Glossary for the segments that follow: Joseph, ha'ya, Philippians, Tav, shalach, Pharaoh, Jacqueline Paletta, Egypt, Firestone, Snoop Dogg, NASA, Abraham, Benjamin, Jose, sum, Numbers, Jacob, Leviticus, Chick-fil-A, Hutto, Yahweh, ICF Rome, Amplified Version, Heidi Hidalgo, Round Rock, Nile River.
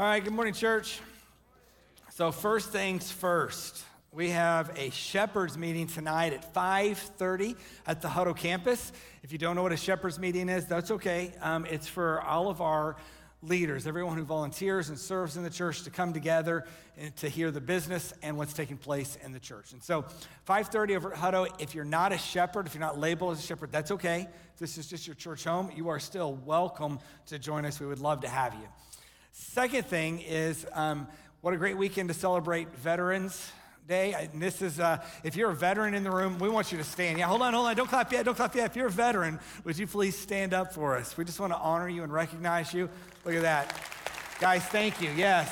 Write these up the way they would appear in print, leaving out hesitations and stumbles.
All right, good morning, church. So first things first, we have a shepherd's meeting tonight at 5:30 at the Hutto campus. If you don't know what a shepherd's meeting is, that's okay. It's for all of our leaders, everyone who volunteers and serves in the church to come together and to hear the business and what's taking place in the church. And so 5:30 over at Hutto, if you're not a shepherd, if you're not labeled as a shepherd, that's okay. If this is just your church home, you are still welcome to join us. We would love to have you. Second thing is, what a great weekend to celebrate Veterans Day. And this is, if you're a veteran in the room, we want you to stand. Yeah, hold on, don't clap yet, If you're a veteran, would you please stand up for us? We just want to honor you and recognize you. Look at that. Guys, thank you, yes.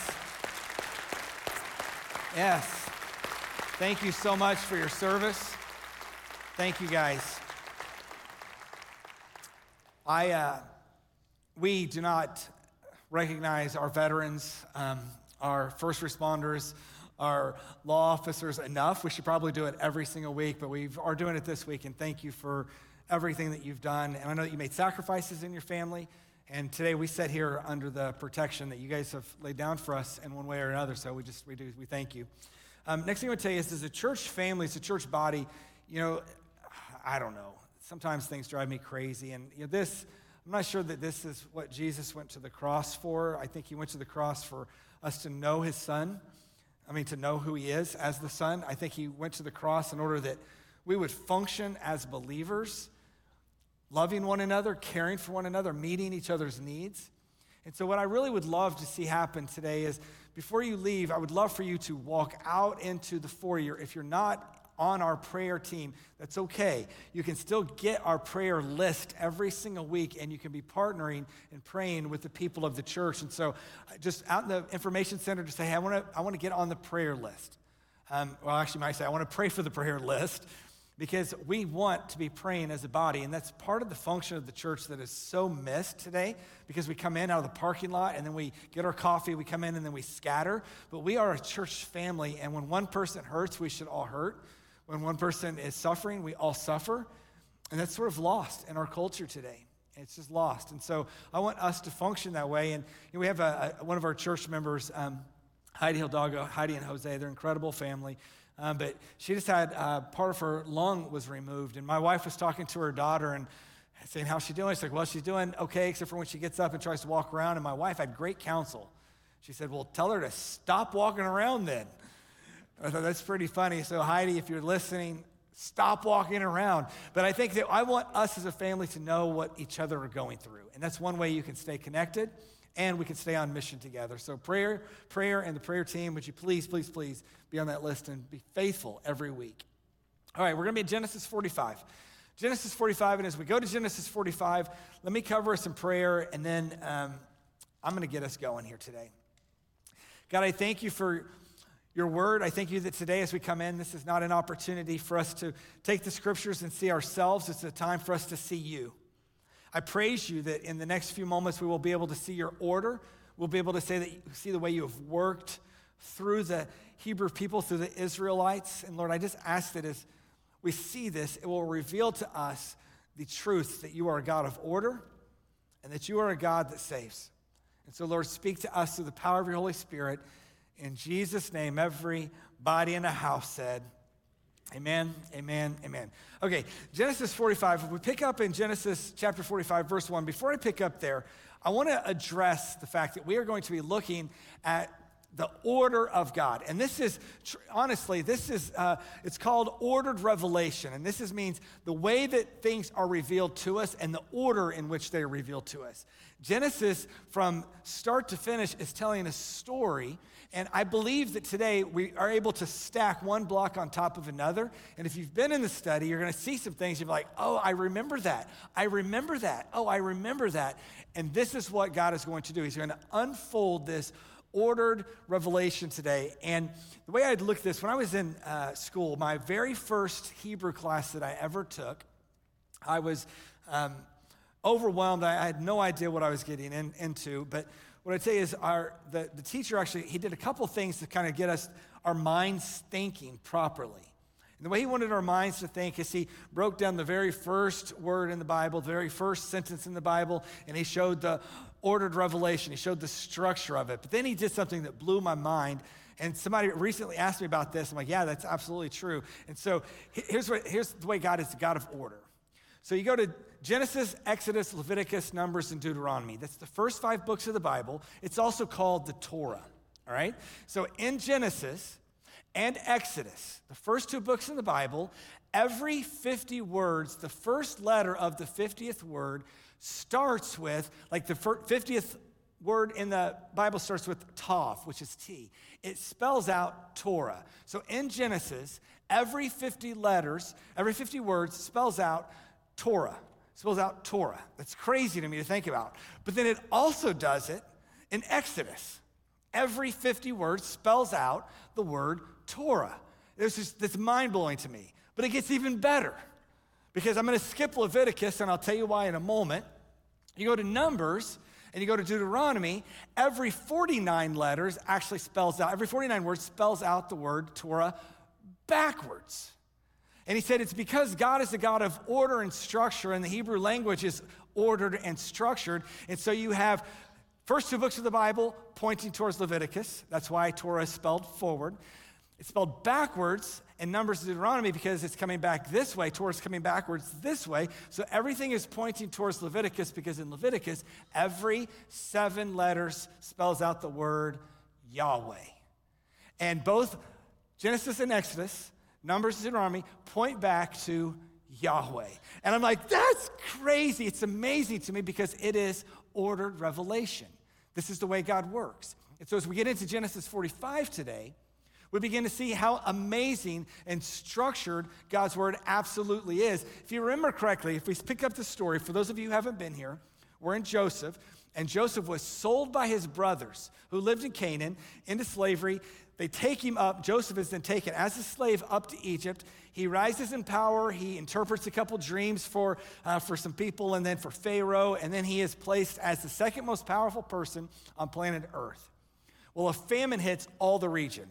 Thank you so much for your service. Thank you, guys. We do not recognize our veterans, our first responders, our law officers enough. We should probably do it every single week, but we are doing it this week, and thank you for everything that you've done. And I know that you made sacrifices in your family, and today we sit here under the protection that you guys have laid down for us in one way or another, so we thank you. Next thing I want to tell you is, as a church family, as a church body, you know, I don't know. Sometimes things drive me crazy, and you know, I'm not sure that this is what Jesus went to the cross for. I think he went to the cross for us to know his son. I mean, to know who he is as the son. I think he went to the cross in order that we would function as believers, loving one another, caring for one another, meeting each other's needs. And so what I really would love to see happen today is, before you leave, I would love for you to walk out into the foyer. If you're not on our prayer team, that's okay. You can still get our prayer list every single week, and you can be partnering and praying with the people of the church. And so just out in the information center, just say, hey, I want to get on the prayer list. You might say, I want to pray for the prayer list, because we want to be praying as a body, and that's part of the function of the church that is so missed today, because we come in out of the parking lot, and then we get our coffee, we come in, and then we scatter. But we are a church family, and when one person hurts, we should all hurt. When one person is suffering, we all suffer. And that's sort of lost in our culture today. It's just lost. And so I want us to function that way. And you know, we have one of our church members, Heidi Hidalgo, Heidi and Jose, they're an incredible family. But she just had part of her lung was removed. And my wife was talking to her daughter and saying, how's she doing? She's like, well, she's doing okay, except for when she gets up and tries to walk around. And my wife had great counsel. She said, well, tell her to stop walking around then. I thought that's pretty funny. So Heidi, if you're listening, stop walking around. But I think that I want us as a family to know what each other are going through. And that's one way you can stay connected and we can stay on mission together. So prayer and the prayer team, would you please be on that list and be faithful every week. All right, we're going to be in Genesis 45. Genesis 45, and as we go to Genesis 45, let me cover us in prayer, and then I'm going to get us going here today. God, I thank you for your word. I thank you that today as we come in, this is not an opportunity for us to take the scriptures and see ourselves. It's a time for us to see you. I praise you that in the next few moments, we will be able to see your order. We'll be able to see the way you have worked through the Hebrew people, through the Israelites. And Lord, I just ask that as we see this, it will reveal to us the truth that you are a God of order and that you are a God that saves. And so Lord, speak to us through the power of your Holy Spirit. In Jesus' name, everybody in the house said, amen, amen, amen. Okay, Genesis 45, if we pick up in Genesis chapter 45, verse 1, before I pick up there, I want to address the fact that we are going to be looking at the order of God. And this is, honestly, it's called ordered revelation. And this means the way that things are revealed to us and the order in which they are revealed to us. Genesis, from start to finish, is telling a story. And I believe that today we are able to stack one block on top of another. And if you've been in the study, you're going to see some things. You'll be like, oh, I remember that. I remember that. Oh, I remember that. And this is what God is going to do. He's going to unfold this ordered revelation today. And the way I'd look at this, when I was in school, my very first Hebrew class that I ever took, I was overwhelmed. I had no idea what I was getting into. But what I'd say is the teacher actually, he did a couple things to kind of get our minds thinking properly. And the way he wanted our minds to think is he broke down the very first word in the Bible, the very first sentence in the Bible, and he showed the ordered revelation. He showed the structure of it. But then he did something that blew my mind. And somebody recently asked me about this. I'm like, yeah, that's absolutely true. And so here's the way God is the God of order. So you go to Genesis, Exodus, Leviticus, Numbers, and Deuteronomy. That's the first 5 books of the Bible. It's also called the Torah, all right? So in Genesis and Exodus, the first 2 books in the Bible, every 50 words, the first letter of the 50th word starts with, like the 50th word in the Bible starts with Tav, which is T. It spells out Torah. So in Genesis, every 50 letters, every 50 words spells out Torah. It spells out Torah. That's crazy to me to think about. But then it also does it in Exodus. Every 50 words spells out the word Torah. That's mind-blowing to me. But it gets even better, because I'm going to skip Leviticus, and I'll tell you why in a moment. You go to Numbers, and you go to Deuteronomy. Every 49 letters actually spells out, every 49 words spells out the word Torah backwards. And he said it's because God is the God of order and structure, and the Hebrew language is ordered and structured. And so you have first 2 books of the Bible pointing towards Leviticus. That's why Torah is spelled forward. It's spelled backwards in Numbers and Deuteronomy because it's coming back this way. Torah is coming backwards this way. So everything is pointing towards Leviticus, because in Leviticus, every 7 letters spells out the word Yahweh. And both Genesis and Exodus, Numbers and Deuteronomy, point back to Yahweh. And I'm like, that's crazy. It's amazing to me because it is ordered revelation. This is the way God works. And so as we get into Genesis 45 today, we begin to see how amazing and structured God's word absolutely is. If you remember correctly, if we pick up the story, for those of you who haven't been here, we're in Joseph, and Joseph was sold by his brothers who lived in Canaan into slavery. They take him up. Joseph is then taken as a slave up to Egypt. He rises in power. He interprets a couple dreams for some people, and then for Pharaoh, and then he is placed as the second most powerful person on planet Earth. Well, a famine hits all the region.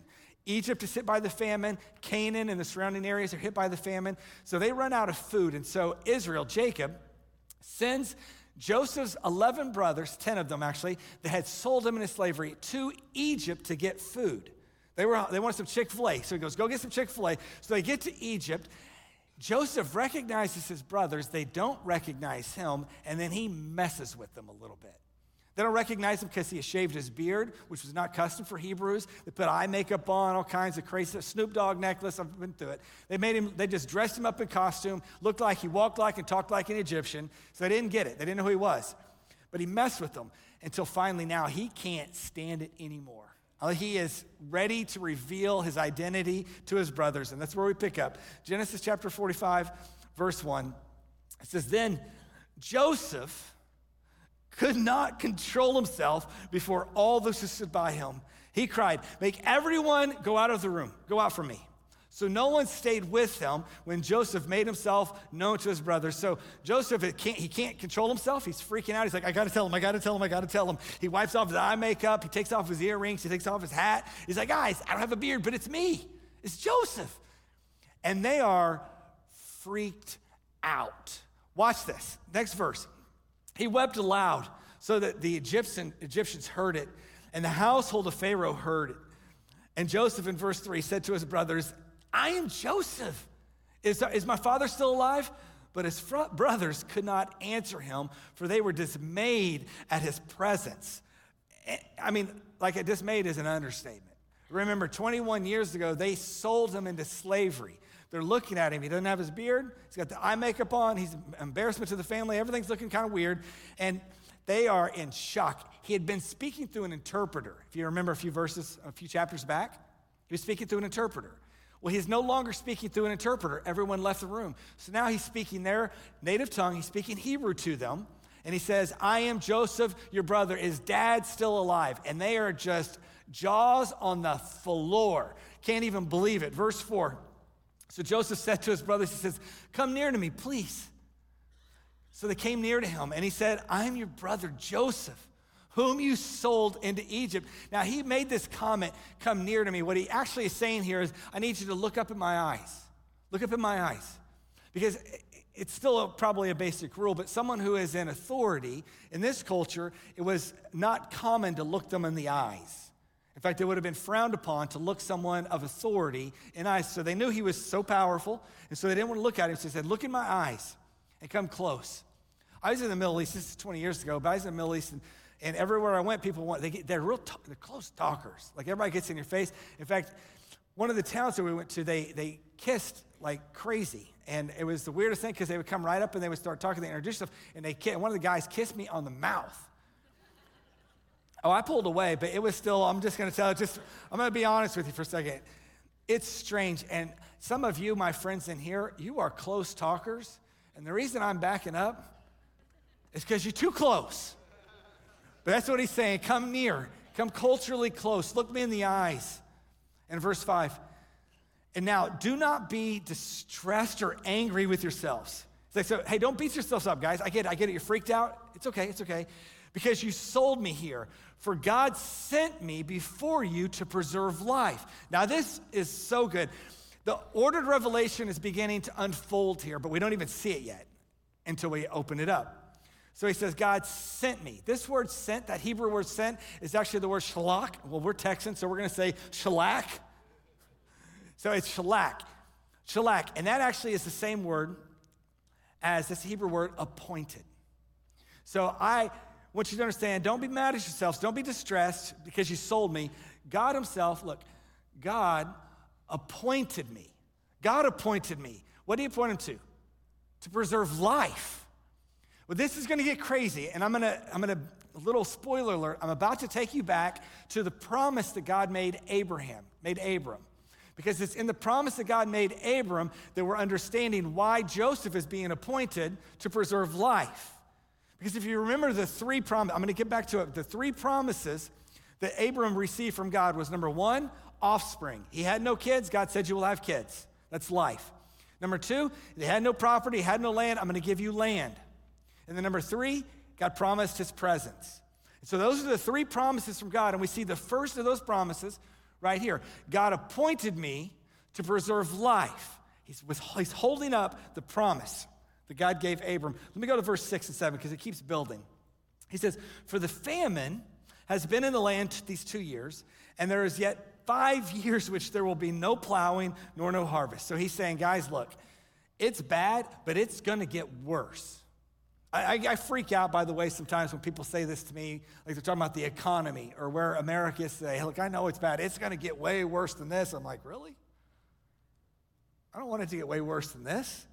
Egypt is hit by the famine. Canaan and the surrounding areas are hit by the famine. So they run out of food. And so Israel, Jacob, sends Joseph's 11 brothers, 10 of them actually, that had sold him into slavery, to Egypt to get food. They wanted some Chick-fil-A. So he goes, go get some Chick-fil-A. So they get to Egypt. Joseph recognizes his brothers. They don't recognize him. And then he messes with them a little bit. They don't recognize him because he has shaved his beard, which was not custom for Hebrews. They put eye makeup on, all kinds of crazy stuff. Snoop Dogg necklace, I've been through it. They just dressed him up in costume, looked like, he walked like, and talked like an Egyptian. So they didn't get it. They didn't know who he was. But he messed with them until finally now he can't stand it anymore. He is ready to reveal his identity to his brothers. And that's where we pick up. Genesis chapter 45, verse 1. It says, then Joseph could not control himself before all those who stood by him. He cried, make everyone go out of the room, go out from me. So no one stayed with him when Joseph made himself known to his brothers. So Joseph, he can't control himself. He's freaking out. He's like, I gotta tell him. He wipes off his eye makeup. He takes off his earrings. He takes off his hat. He's like, guys, I don't have a beard, but it's me. It's Joseph. And they are freaked out. Watch this. Next verse. He wept aloud so that the Egyptians heard it, and the household of Pharaoh heard it. And Joseph, in verse 3, said to his brothers, I am Joseph. Is my father still alive? But his brothers could not answer him, for they were dismayed at his presence. I mean, like, dismayed is an understatement. Remember, 21 years ago, they sold him into slavery. They're looking at him. He doesn't have his beard. He's got the eye makeup on. He's an embarrassment to the family. Everything's looking kind of weird. And they are in shock. He had been speaking through an interpreter. If you remember a few chapters back, he was speaking through an interpreter. Well, he's no longer speaking through an interpreter. Everyone left the room. So now he's speaking their native tongue. He's speaking Hebrew to them. And he says, I am Joseph, your brother. Is dad still alive? And they are just jaws on the floor. Can't even believe it. Verse 4. So Joseph said to his brothers, he says, come near to me, please. So they came near to him, and he said, I'm your brother Joseph, whom you sold into Egypt. Now, he made this comment, come near to me. What he actually is saying here is, I need you to look up in my eyes. Look up in my eyes. Because it's still probably a basic rule, but someone who is in authority, in this culture, it was not common to look them in the eyes. In fact, it would have been frowned upon to look someone of authority in eyes. So they knew he was so powerful, and so they didn't want to look at him. So they said, look in my eyes and come close. I was in the Middle East, this is 20 years ago, but I was in the Middle East, and everywhere I went, people want, they're close talkers. Like, everybody gets in your face. In fact, one of the towns that we went to, they kissed like crazy. And it was the weirdest thing because they would come right up and they would start talking, they introduced stuff, and one of the guys kissed me on the mouth. Oh, I pulled away, but it was still, I'm gonna be honest with you for a second. It's strange, and some of you, my friends in here, you are close talkers, and the reason I'm backing up is because you're too close. But that's what he's saying, come near, come culturally close, look me in the eyes. And verse 5, and now do not be distressed or angry with yourselves. It's like, so, hey, don't beat yourselves up, guys. I get it, you're freaked out. It's okay. Because you sold me here, for God sent me before you to preserve life. Now, this is so good. The ordered revelation is beginning to unfold here, but we don't even see it yet until we open it up. So he says, God sent me. This word sent, that Hebrew word sent, is actually the word shalach. Well, we're Texans, so we're going to say shalach. So it's shalach. And that actually is the same word as this Hebrew word appointed. So I want you to understand, don't be mad at yourselves. Don't be distressed because you sold me. God himself, look, God appointed me. What did he appoint him to? To preserve life. Well, this is going to get crazy, and I'm going to, a little spoiler alert, I'm about to take you back to the promise that God made Abram. Because it's in the promise that God made Abram that we're understanding why Joseph is being appointed to preserve life. Because if you remember the three promises, I'm going to get back to it. The three promises that Abram received from God was, number one, offspring. He had no kids. God said, you will have kids. That's life. Number two, they had no property, had no land. I'm going to give you land. And then number three, God promised his presence. So those are the three promises from God. And we see the first of those promises right here. God appointed me to preserve life. He's holding up the promise that God gave Abram. Let me go to verse 6 and 7 because it keeps building. He says, for the famine has been in the land these 2 years, and there is yet 5 years which there will be no plowing nor no harvest. So he's saying, guys, look, it's bad, but it's gonna get worse. I freak out, by the way, sometimes when people say this to me, like they're talking about the economy or where America is today. Look, I know it's bad. It's gonna get way worse than this. I'm like, really? I don't want it to get way worse than this.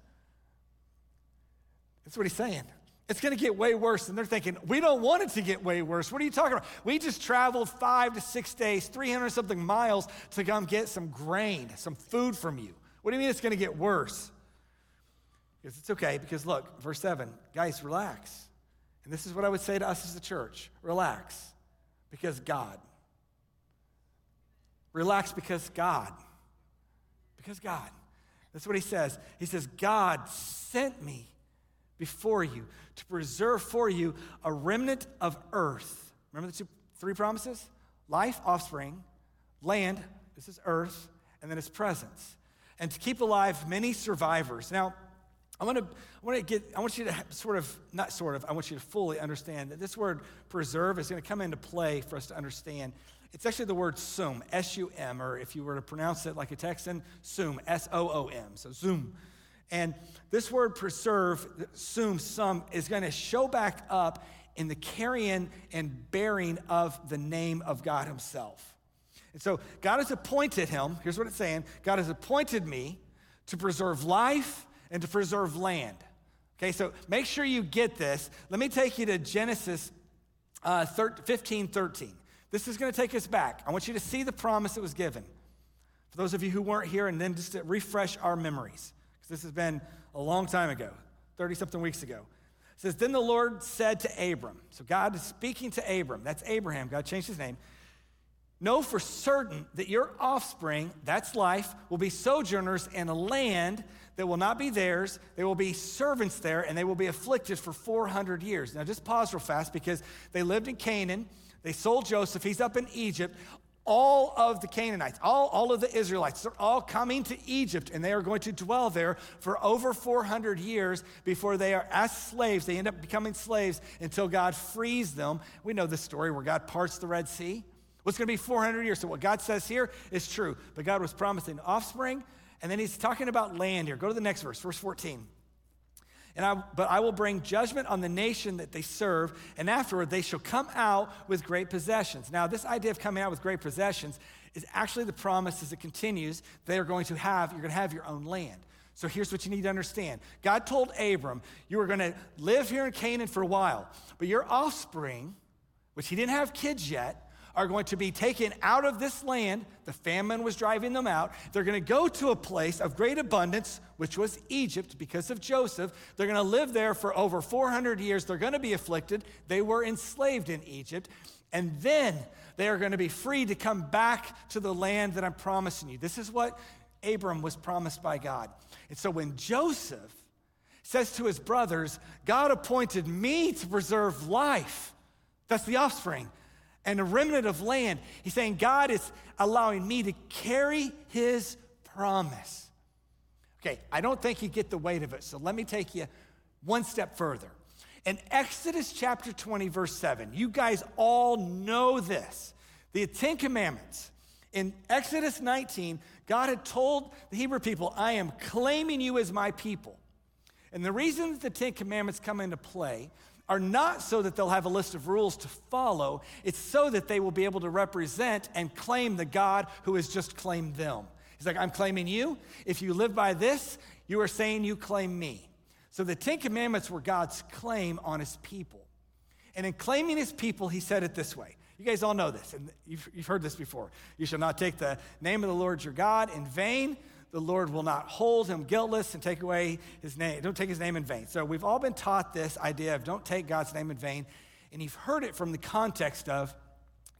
That's what he's saying. It's going to get way worse. And they're thinking, we don't want it to get way worse. What are you talking about? We just traveled 5 to 6 days, 300-something miles to come get some grain, some food from you. What do you mean it's going to get worse? Because it's okay, because look, verse 7, guys, relax. And this is what I would say to us as a church. Relax, because God. Relax, because God. Because God. That's what he says. He says, God sent me before you, to preserve for you a remnant of earth. Remember the three promises? Life, offspring, land, this is earth, and then his presence. And to keep alive many survivors. Now, I want you to fully understand that this word preserve is going to come into play for us to understand. It's actually the word sum, S-U-M, or if you were to pronounce it like a Texan, sum, S-O-O-M, so zoom. And this word preserve, sum, is going to show back up in the carrying and bearing of the name of God himself. And so God has appointed him, here's what it's saying, God has appointed me to preserve life and to preserve land. Okay, so make sure you get this. Let me take you to Genesis 15:13. This is going to take us back. I want you to see the promise that was given. For those of you who weren't here, and then just to refresh our memories. This has been a long time ago, 30-something weeks ago. It says, then the Lord said to Abram. So God is speaking to Abram. That's Abraham. God changed his name. Know for certain that your offspring, that's life, will be sojourners in a land that will not be theirs. They will be servants there, and they will be afflicted for 400 years. Now, just pause real fast because they lived in Canaan. They sold Joseph. He's up in Egypt. all of the Canaanites, all of the Israelites, they're all coming to Egypt, and they are going to dwell there for over 400 years before they are as slaves. They end up becoming slaves until God frees them. We know the story where God parts the Red Sea. What's going to be 400 years? So what God says here is true, but God was promising offspring, and then he's talking about land here. Go to the next verse, verse 14. But I will bring judgment on the nation that they serve, and afterward they shall come out with great possessions. Now, this idea of coming out with great possessions is actually the promise as it continues. They are going to have, you're going to have your own land. So here's what you need to understand. God told Abram, you are going to live here in Canaan for a while, but your offspring, which he didn't have kids yet, are going to be taken out of this land. The famine was driving them out. They're going to go to a place of great abundance, which was Egypt because of Joseph. They're going to live there for over 400 years. They're going to be afflicted. They were enslaved in Egypt. And then they are going to be free to come back to the land that I'm promising you. This is what Abram was promised by God. And so when Joseph says to his brothers, God appointed me to preserve life, that's the offspring, and a remnant of land. He's saying, God is allowing me to carry his promise. Okay, I don't think you get the weight of it, so let me take you one step further. In Exodus chapter 20, verse 7, you guys all know this. The Ten Commandments. In Exodus 19, God had told the Hebrew people, I am claiming you as my people. And the reason that the Ten Commandments come into play are not so that they'll have a list of rules to follow. It's so that they will be able to represent and claim the God who has just claimed them. He's like, I'm claiming you. If you live by this, you are saying you claim me. So the Ten Commandments were God's claim on his people. And in claiming his people, he said it this way. You guys all know this, and you've heard this before. You shall not take the name of the Lord your God in vain. The Lord will not hold him guiltless and take away his name. Don't take his name in vain. So we've all been taught this idea of don't take God's name in vain. And you've heard it from the context of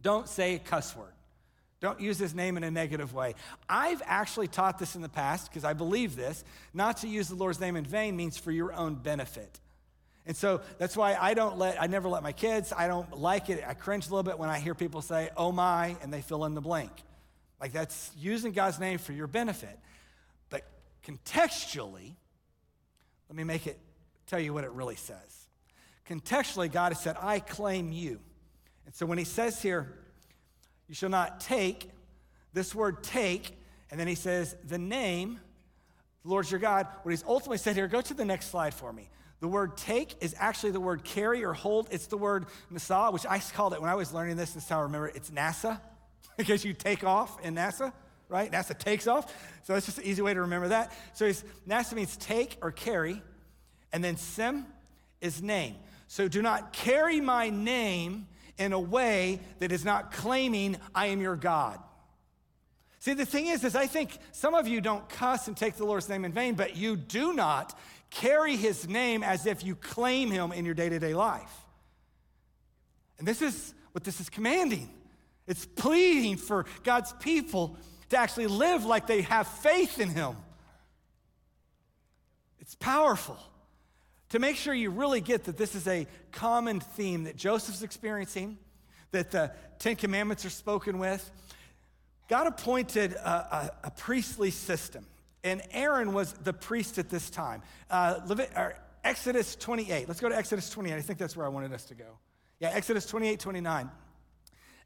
don't say a cuss word. Don't use his name in a negative way. I've actually taught this in the past because I believe this. Not to use the Lord's name in vain means for your own benefit. And so that's why I never let my kids, I don't like it. I cringe a little bit when I hear people say, oh my, and they fill in the blank. Like that's using God's name for your benefit. Contextually, let me make it tell you what it really says. Contextually, God has said, I claim you. And so when he says here, you shall not take, this word take, and then he says, the name, the Lord your God, what he's ultimately said here, go to the next slide for me. The word take is actually the word carry or hold. It's the word NASA, which I called it when I was learning this, and this is how I remember it. It's NASA, because you take off in NASA. Right? NASA takes off. So that's just an easy way to remember that. So NASA means take or carry. And then sim is name. So do not carry my name in a way that is not claiming I am your God. See, the thing is I think some of you don't cuss and take the Lord's name in vain, but you do not carry his name as if you claim him in your day-to-day life. And this is what this is commanding. It's pleading for God's people to actually live like they have faith in him. It's powerful. To make sure you really get that this is a common theme that Joseph's experiencing, that the Ten Commandments are spoken with, God appointed a priestly system, and Aaron was the priest at this time. Exodus 28. Let's go to Exodus 28. I think that's where I wanted us to go. Yeah, Exodus 28, 29.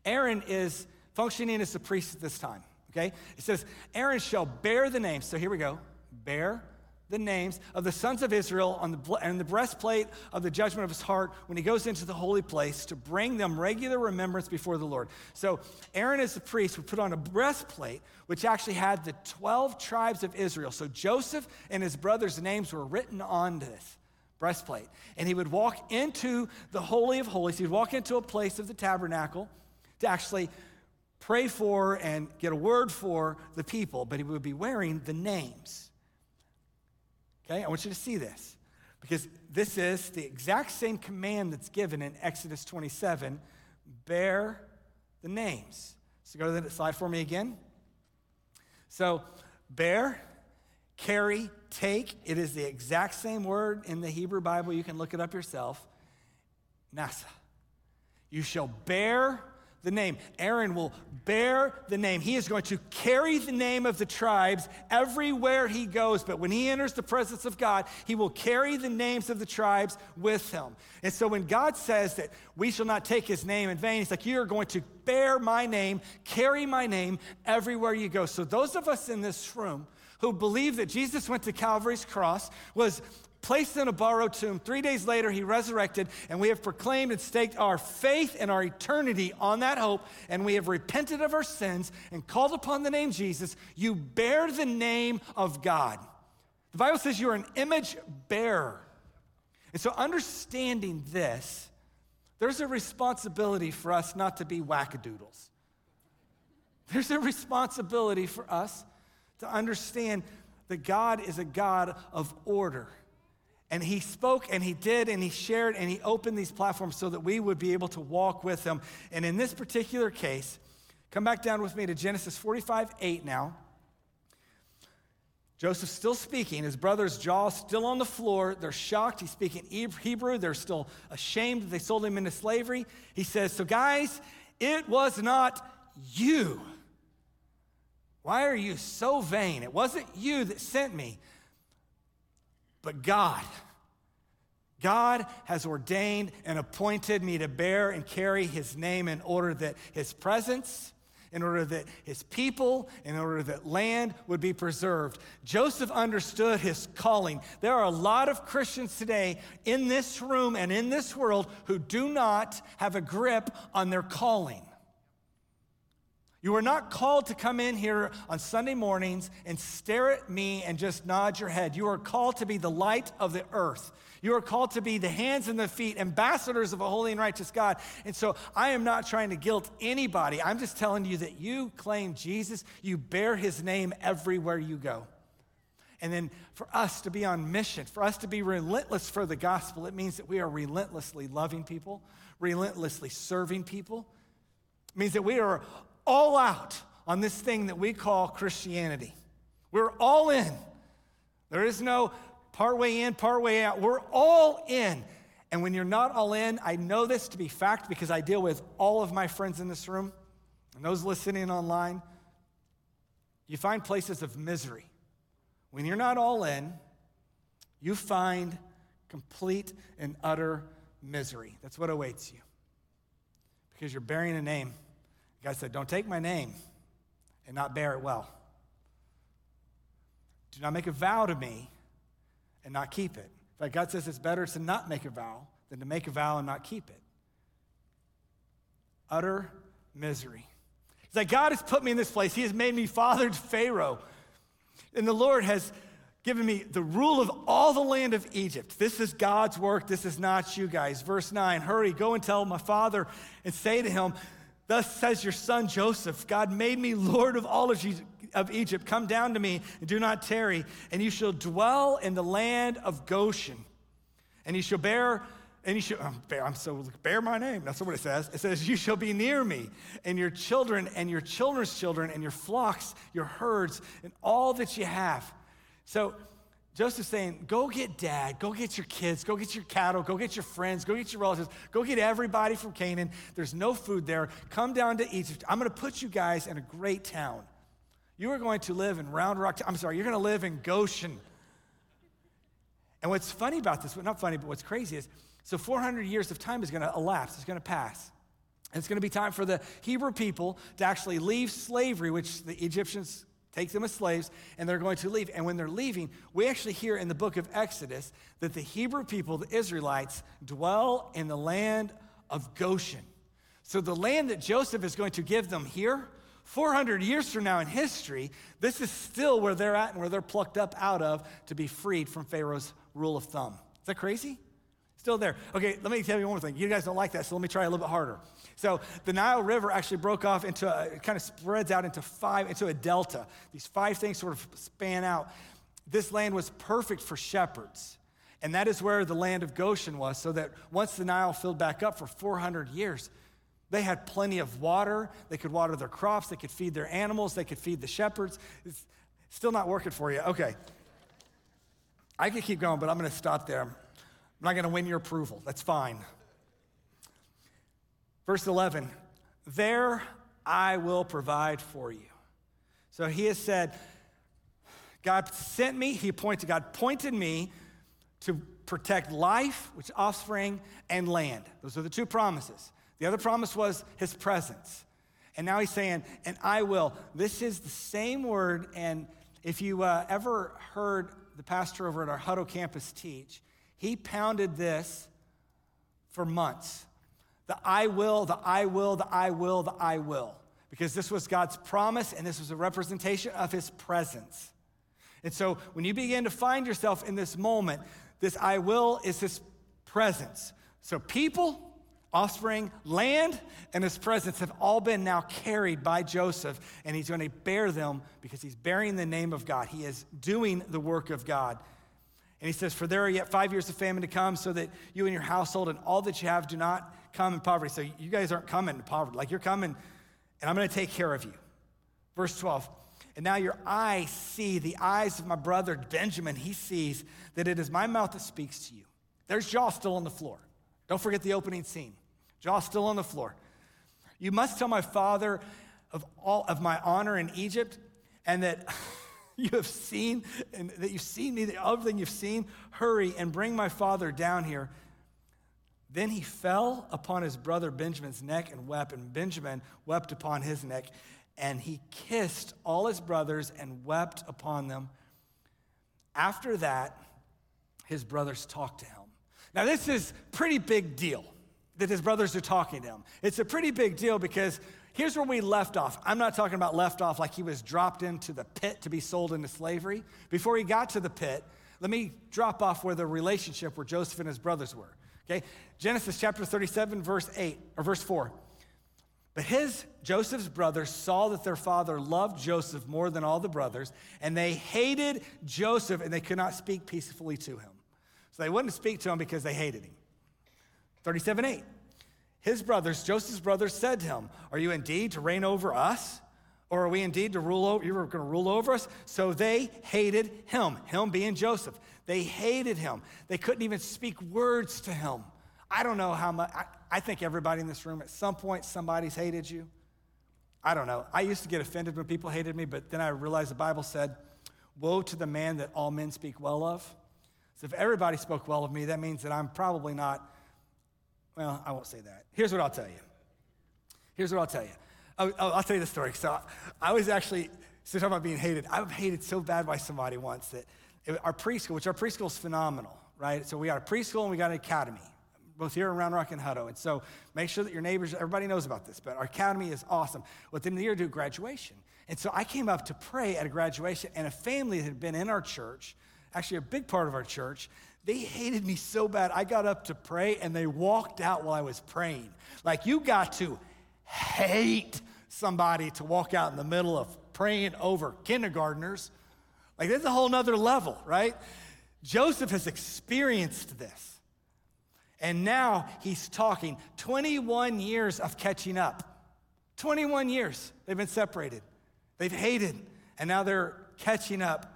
Aaron is functioning as the priest at this time. Okay, it says, Aaron shall bear the names. So here we go. Bear the names of the sons of Israel on the breastplate of the judgment of his heart when he goes into the holy place to bring them regular remembrance before the Lord. So Aaron as the priest would put on a breastplate, which actually had the 12 tribes of Israel. So Joseph and his brothers' names were written on this breastplate. And he would walk into the Holy of Holies. He'd walk into a place of the tabernacle to actually pray for and get a word for the people, but he would be wearing the names. Okay, I want you to see this because this is the exact same command that's given in Exodus 27, bear the names. So go to the slide for me again. So bear, carry, take, it is the exact same word in the Hebrew Bible. You can look it up yourself, NASA. You shall bear the name. Aaron will bear the name. He is going to carry the name of the tribes everywhere he goes. But when he enters the presence of God, he will carry the names of the tribes with him. And so when God says that we shall not take his name in vain, he's like, you're going to bear my name, carry my name everywhere you go. So those of us in this room who believe that Jesus went to Calvary's cross, was placed in a borrowed tomb. 3 days later, he resurrected, and we have proclaimed and staked our faith and our eternity on that hope, and we have repented of our sins and called upon the name Jesus. You bear the name of God. The Bible says you are an image bearer. And so understanding this, there's a responsibility for us not to be wackadoodles. There's a responsibility for us to understand that God is a God of order. And he spoke and he did and he shared and he opened these platforms so that we would be able to walk with him. And in this particular case, come back down with me to Genesis 45:8 now. Joseph's still speaking, his brother's jaw still on the floor. They're shocked. He's speaking Hebrew. They're still ashamed that they sold him into slavery. He says, so guys, it was not you. Why are you so vain? It wasn't you that sent me. But God has ordained and appointed me to bear and carry his name in order that his presence, in order that his people, in order that land would be preserved. Joseph understood his calling. There are a lot of Christians today in this room and in this world who do not have a grip on their calling. You are not called to come in here on Sunday mornings and stare at me and just nod your head. You are called to be the light of the earth. You are called to be the hands and the feet, ambassadors of a holy and righteous God. And so I am not trying to guilt anybody. I'm just telling you that you claim Jesus. You bear his name everywhere you go. And then for us to be on mission, for us to be relentless for the gospel, it means that we are relentlessly loving people, relentlessly serving people. It means that we are all out on this thing that we call Christianity. We're all in. There is no part way in, part way out. We're all in. And when you're not all in, I know this to be fact because I deal with all of my friends in this room and those listening online. You find places of misery. When you're not all in, you find complete and utter misery. That's what awaits you because you're bearing a name. God said, don't take my name and not bear it well. Do not make a vow to me and not keep it. In fact, God says it's better to not make a vow than to make a vow and not keep it. Utter misery. It's like God has put me in this place. He has made me father to Pharaoh. And the Lord has given me the rule of all the land of Egypt. This is God's work. This is not you guys. Verse 9, hurry, go and tell my father and say to him, thus says your son Joseph, God made me Lord of all of Egypt. Come down to me and do not tarry, and you shall dwell in the land of Goshen. And you shall bear my name. That's not what it says. It says you shall be near me, and your children and your children's children and your flocks, your herds, and all that you have. So Joseph's saying, go get dad, go get your kids, go get your cattle, go get your friends, go get your relatives, go get everybody from Canaan. There's no food there. Come down to Egypt. I'm going to put you guys in a great town. You are going to live in Round Rock. You're going to live in Goshen. And what's funny about this, not funny, but what's crazy is, so 400 years of time is going to elapse. It's going to pass. And it's going to be time for the Hebrew people to actually leave slavery, which the Egyptians take them as slaves, and they're going to leave. And when they're leaving, we actually hear in the book of Exodus that the Hebrew people, the Israelites, dwell in the land of Goshen. So the land that Joseph is going to give them here, 400 years from now in history, this is still where they're at and where they're plucked up out of to be freed from Pharaoh's rule of thumb. Is that crazy? Still there. Okay, let me tell you one more thing. You guys don't like that, so let me try a little bit harder. So the Nile River actually broke off it kind of spreads out into a delta. These five things sort of span out. This land was perfect for shepherds. And that is where the land of Goshen was, so that once the Nile filled back up for 400 years, they had plenty of water. They could water their crops. They could feed their animals. They could feed the shepherds. It's still not working for you. Okay. I could keep going, but I'm going to stop there. I'm not going to win your approval. That's fine. Verse 11, There I will provide for you. So he has said, God sent me, God pointed me to protect life, which offspring, and land. Those are the two promises. The other promise was his presence. And now he's saying, and I will. This is the same word. And if you ever heard the pastor over at our Hutto campus teach, he pounded this for months. The I will, the I will, the I will, the I will. Because this was God's promise and this was a representation of his presence. And so when you begin to find yourself in this moment, this I will is his presence. So people, offspring, land, and his presence have all been now carried by Joseph, and he's going to bear them because he's bearing the name of God. He is doing the work of God. And he says, for there are yet 5 years of famine to come, so that you and your household and all that you have do not come in poverty. So you guys aren't coming in poverty. Like, you're coming, and I'm going to take care of you. Verse 12. And now your eyes see, the eyes of my brother Benjamin, he sees that it is my mouth that speaks to you. There's Jaw still on the floor. Don't forget the opening scene. Jaw still on the floor. You must tell my father of all of my honor in Egypt, and that you have seen, and that you've seen me, other than you've seen, hurry and bring my father down here. Then he fell upon his brother Benjamin's neck and wept, and Benjamin wept upon his neck. And he kissed all his brothers and wept upon them. After that, his brothers talked to him. Now, this is a pretty big deal that his brothers are talking to him. It's a pretty big deal because here's where we left off. I'm not talking about left off like he was dropped into the pit to be sold into slavery. Before he got to the pit, let me drop off where the relationship where Joseph and his brothers were. Okay, Genesis chapter 37, verse 8, or verse 4. But Joseph's brothers saw that their father loved Joseph more than all the brothers, and they hated Joseph, and they could not speak peacefully to him. So they wouldn't speak to him because they hated him. 37:8. Joseph's brothers said to him, are you indeed to reign over us? Or are we indeed to you were going to rule over us? So they hated him being Joseph. They hated him. They couldn't even speak words to him. I don't know how much, I think everybody in this room, at some point, somebody's hated you. I don't know. I used to get offended when people hated me, but then I realized the Bible said, woe to the man that all men speak well of. So if everybody spoke well of me, that means that I'm probably not, well, I won't say that. Here's what I'll tell you. I'll tell you the story. So I was actually, so talking about being hated, I was hated so bad by somebody once that our preschool is phenomenal, right? So we got a preschool and we got an academy, both here in Round Rock and Hutto. And so make sure that your neighbors, everybody knows about this, but our academy is awesome. Within the year, do graduation. And so I came up to pray at a graduation, and a family that had been in our church, actually a big part of our church, they hated me so bad. I got up to pray, and they walked out while I was praying. Like, you got to hate somebody to walk out in the middle of praying over kindergartners. Like, that's a whole nother level, right? Joseph has experienced this. And now he's talking 21 years of catching up. 21 years they've been separated. They've hated, and now they're catching up.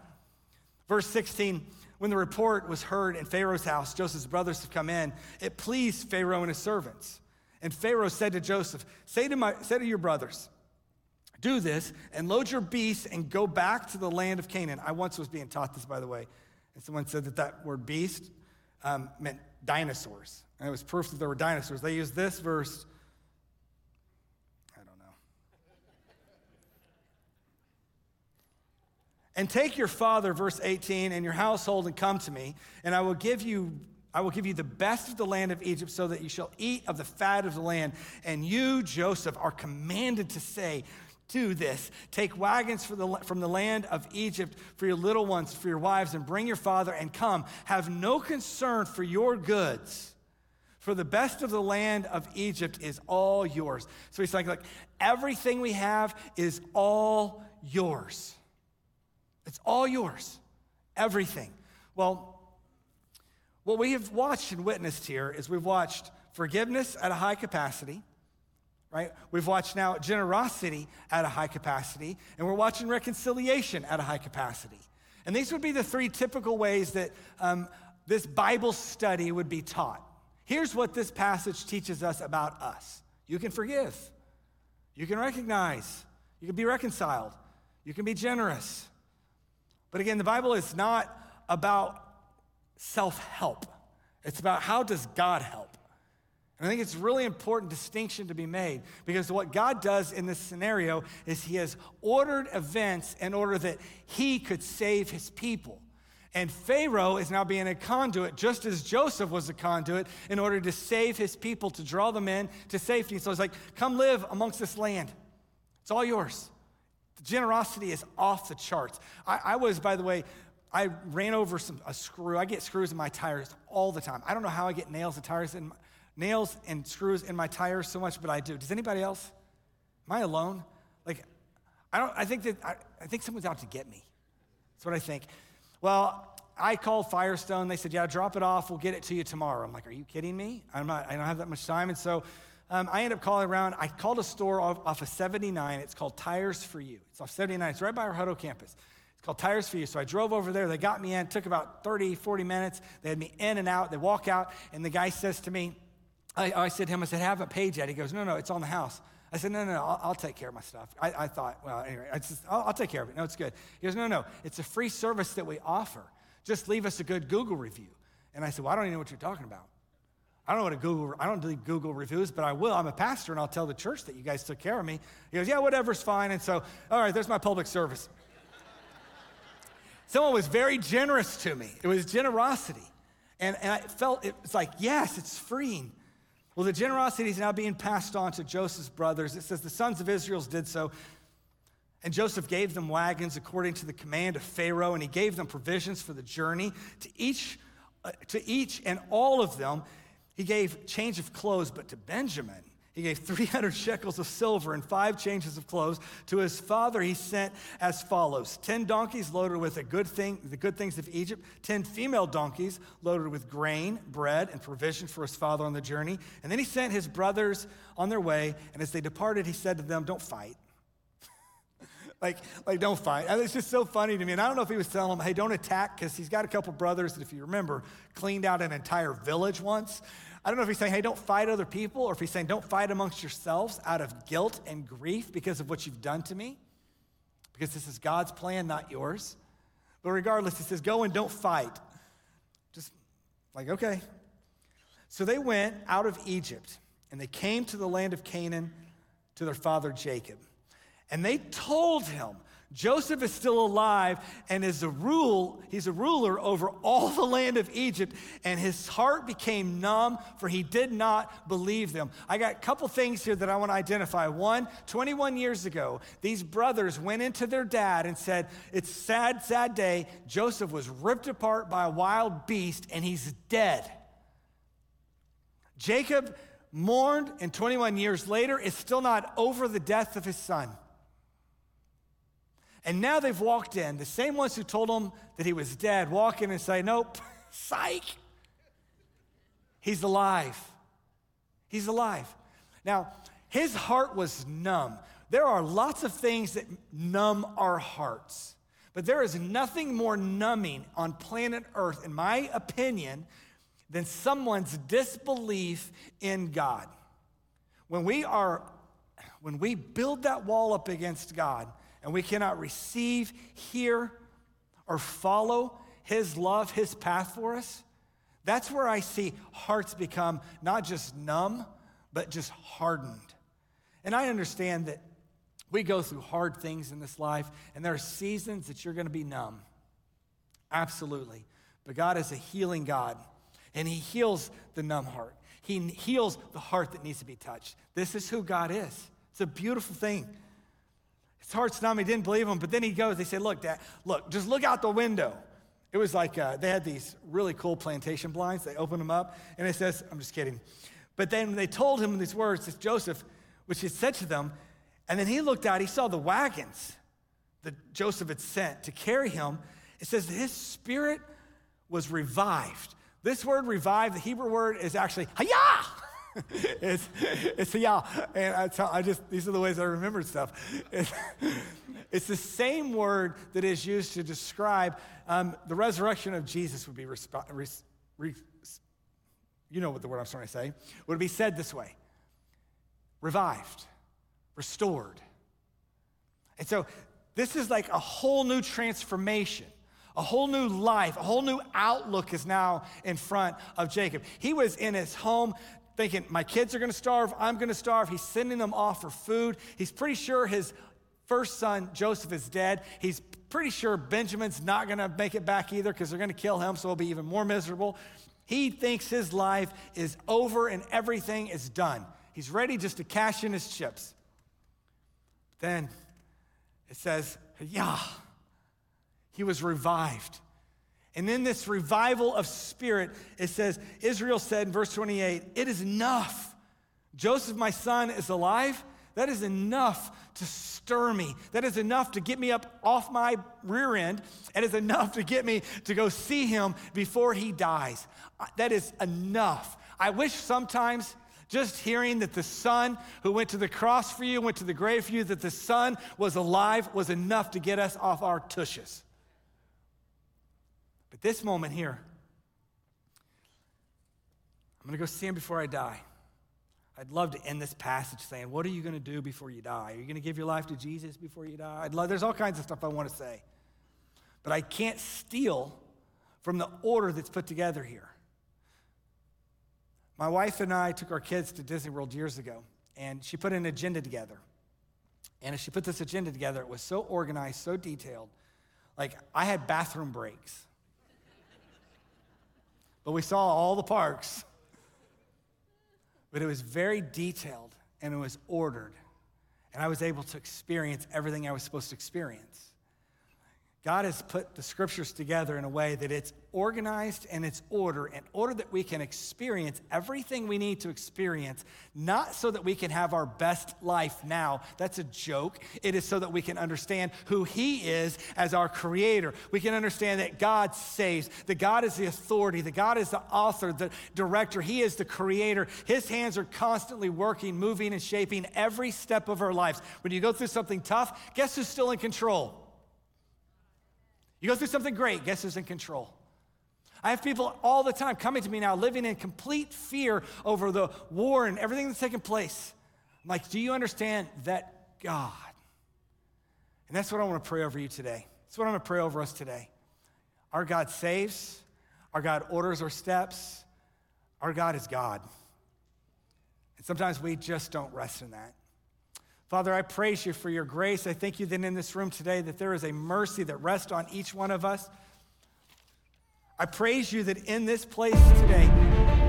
Verse 16, when the report was heard in Pharaoh's house, Joseph's brothers have come in, it pleased Pharaoh and his servants. And Pharaoh said to Joseph, say to your brothers, do this and load your beasts and go back to the land of Canaan. I once was being taught this, by the way. And someone said that word beast meant dinosaurs. And it was proof that there were dinosaurs. They used this verse. I don't know. And take your father, verse 18, and your household and come to me, and I will give you the best of the land of Egypt, so that you shall eat of the fat of the land. And you, Joseph, are commanded to say to this, take wagons from the land of Egypt for your little ones, for your wives, and bring your father and come. Have no concern for your goods, for the best of the land of Egypt is all yours. So he's like, everything we have is all yours. It's all yours, everything. Well, what we have watched and witnessed here is we've watched forgiveness at a high capacity, right? We've watched now generosity at a high capacity, and we're watching reconciliation at a high capacity. And these would be the three typical ways that this Bible study would be taught. Here's what this passage teaches us about us. You can forgive. You can recognize. You can be reconciled. You can be generous. But again, the Bible is not about self-help. It's about how does God help? And I think it's a really important distinction to be made, because what God does in this scenario is he has ordered events in order that he could save his people. And Pharaoh is now being a conduit, just as Joseph was a conduit, in order to save his people, to draw them in to safety. So it's like, come live amongst this land. It's all yours. The generosity is off the charts. I was, by the way, I ran over a screw. I get screws in my tires all the time. I don't know how I get nails and screws in my tires so much, but I do. Does anybody else? Am I alone? Like, I think someone's out to get me. That's what I think. Well, I called Firestone. They said, yeah, drop it off. We'll get it to you tomorrow. I'm like, are you kidding me? I don't have that much time. And so I ended up calling around. I called a store off of 79. It's called Tires for You. It's off 79. It's right by our Hutto campus. Called Tires for You. So I drove over there. They got me in. It took about 30, 40 minutes. They had me in and out. They walk out, and the guy says to me, I said to him, I said, I haven't paid yet. He goes, no, it's on the house. I said, no, I'll take care of my stuff. I thought, well, anyway, I'll take care of it. No, it's good. He goes, no, it's a free service that we offer. Just leave us a good Google review. And I said, well, I don't even know what you're talking about. I don't do Google reviews, but I will. I'm a pastor, and I'll tell the church that you guys took care of me. He goes, yeah, whatever's fine. And so, all right, there's my public service. Someone was very generous to me. It was generosity. And I felt, it was like, yes, it's freeing. Well, the generosity is now being passed on to Joseph's brothers. It says the sons of Israel did so. And Joseph gave them wagons according to the command of Pharaoh, and he gave them provisions for the journey. To each and all of them, he gave change of clothes, but to Benjamin, he gave 300 shekels of silver and 5 changes of clothes. To his father he sent as follows: 10 donkeys loaded with the good things of Egypt, 10 female donkeys loaded with grain, bread, and provision for his father on the journey. And then he sent his brothers on their way, and as they departed, he said to them, don't fight. Like, don't fight. And it's just so funny to me. And I don't know if he was telling them, hey, don't attack, because he's got a couple brothers that, if you remember, cleaned out an entire village once. I don't know if he's saying, hey, don't fight other people, or if he's saying, don't fight amongst yourselves out of guilt and grief because of what you've done to me, because this is God's plan, not yours. But regardless, he says, go and don't fight. Just like, okay. So they went out of Egypt, and they came to the land of Canaan to their father Jacob. And they told him, Joseph is still alive and he's a ruler over all the land of Egypt, and his heart became numb, for he did not believe them. I got a couple things here that I want to identify. One, 21 years ago, these brothers went into their dad and said, it's sad, sad day. Joseph was ripped apart by a wild beast, and he's dead. Jacob mourned, and 21 years later is still not over the death of his son. And now they've walked in, the same ones who told him that he was dead, walk in and say, nope, psych. He's alive. He's alive. Now, his heart was numb. There are lots of things that numb our hearts, but there is nothing more numbing on planet Earth, in my opinion, than someone's disbelief in God. When we build that wall up against God, and we cannot receive, hear, or follow his love, his path for us, that's where I see hearts become not just numb, but just hardened. And I understand that we go through hard things in this life, and there are seasons that you're gonna be numb, absolutely. But God is a healing God, and he heals the numb heart. He heals the heart that needs to be touched. This is who God is. It's a beautiful thing. His heart's numb. He didn't believe him, but then he goes. They said, look, Dad, look, just look out the window. It was like they had these really cool plantation blinds. They opened them up, and it says, I'm just kidding. But then they told him these words, it's Joseph, which he said to them, and then he looked out. He saw the wagons that Joseph had sent to carry him. It says his spirit was revived. This word revived, the Hebrew word, is actually ha'ya. It's ha'ya, and these are the ways I remember stuff. It's the same word that is used to describe the resurrection of Jesus would be, you know what the word I'm trying to say, would be said this way: revived, restored. And so this is like a whole new transformation. A whole new life, a whole new outlook is now in front of Jacob. He was in his home thinking, my kids are gonna starve, I'm gonna starve. He's sending them off for food. He's pretty sure his first son, Joseph, is dead. He's pretty sure Benjamin's not gonna make it back either because they're gonna kill him, so he'll be even more miserable. He thinks his life is over and everything is done. He's ready just to cash in his chips. Then it says, yeah. He was revived. And in this revival of spirit, it says, Israel said in verse 28, it is enough. Joseph, my son, is alive. That is enough to stir me. That is enough to get me up off my rear end. It is enough to get me to go see him before he dies. That is enough. I wish sometimes just hearing that the son who went to the cross for you, went to the grave for you, that the son was alive was enough to get us off our tushes. But this moment here, I'm gonna go see him before I die. I'd love to end this passage saying, what are you gonna do before you die? Are you gonna give your life to Jesus before you die? There's all kinds of stuff I wanna say. But I can't steal from the order that's put together here. My wife and I took our kids to Disney World years ago, and she put an agenda together. And as she put this agenda together, it was so organized, so detailed. Like, I had bathroom breaks. But we saw all the parks. But it was very detailed and it was ordered. And I was able to experience everything I was supposed to experience. God has put the scriptures together in a way that it's organized and it's order, in order that we can experience everything we need to experience, not so that we can have our best life now. That's a joke. It is so that we can understand who he is as our creator. We can understand that God saves, that God is the authority, that God is the author, the director. He is the creator. His hands are constantly working, moving, and shaping every step of our lives. When you go through something tough, guess who's still in control? You go through something great, guess who's in control? I have people all the time coming to me now living in complete fear over the war and everything that's taking place. I'm like, do you understand that God? And that's what I want to pray over you today. That's what I'm going to pray over us today. Our God saves. Our God orders our steps. Our God is God. And sometimes we just don't rest in that. Father, I praise you for your grace. I thank you that in this room today that there is a mercy that rests on each one of us. I praise you that in this place today,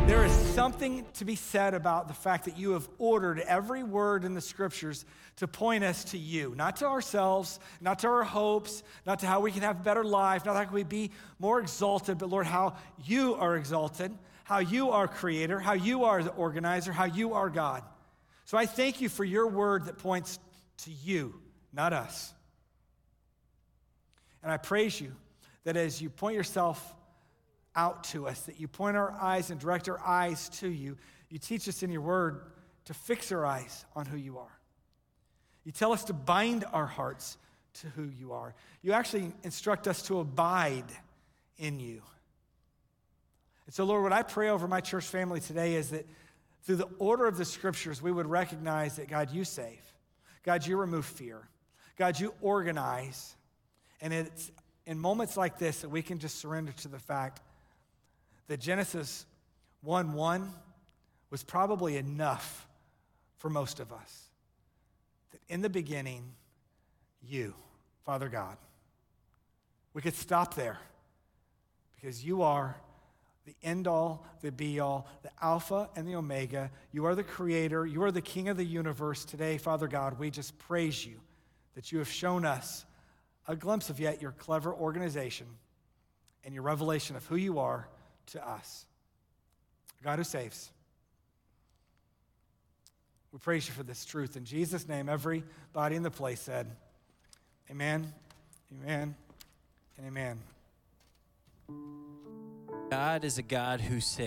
there is something to be said about the fact that you have ordered every word in the scriptures to point us to you, not to ourselves, not to our hopes, not to how we can have a better life, not how we be more exalted, but Lord, how you are exalted, how you are creator, how you are the organizer, how you are God. So I thank you for your word that points to you, not us. And I praise you that as you point yourself out to us, that you point our eyes and direct our eyes to you, you teach us in your word to fix our eyes on who you are. You tell us to bind our hearts to who you are. You actually instruct us to abide in you. And so, Lord, what I pray over my church family today is that through the order of the scriptures, we would recognize that, God, you save. God, you remove fear. God, you organize. And it's in moments like this that we can just surrender to the fact that Genesis 1:1 was probably enough for most of us. That in the beginning, you, Father God. We could stop there because you are the end all, the be all, the Alpha and the Omega. You are the creator. You are the King of the universe. Today, Father God, we just praise you that you have shown us a glimpse of yet your clever organization and your revelation of who you are to us. God who saves. We praise you for this truth. In Jesus' name, everybody in the place said, amen, amen, and amen. God is a God who saves.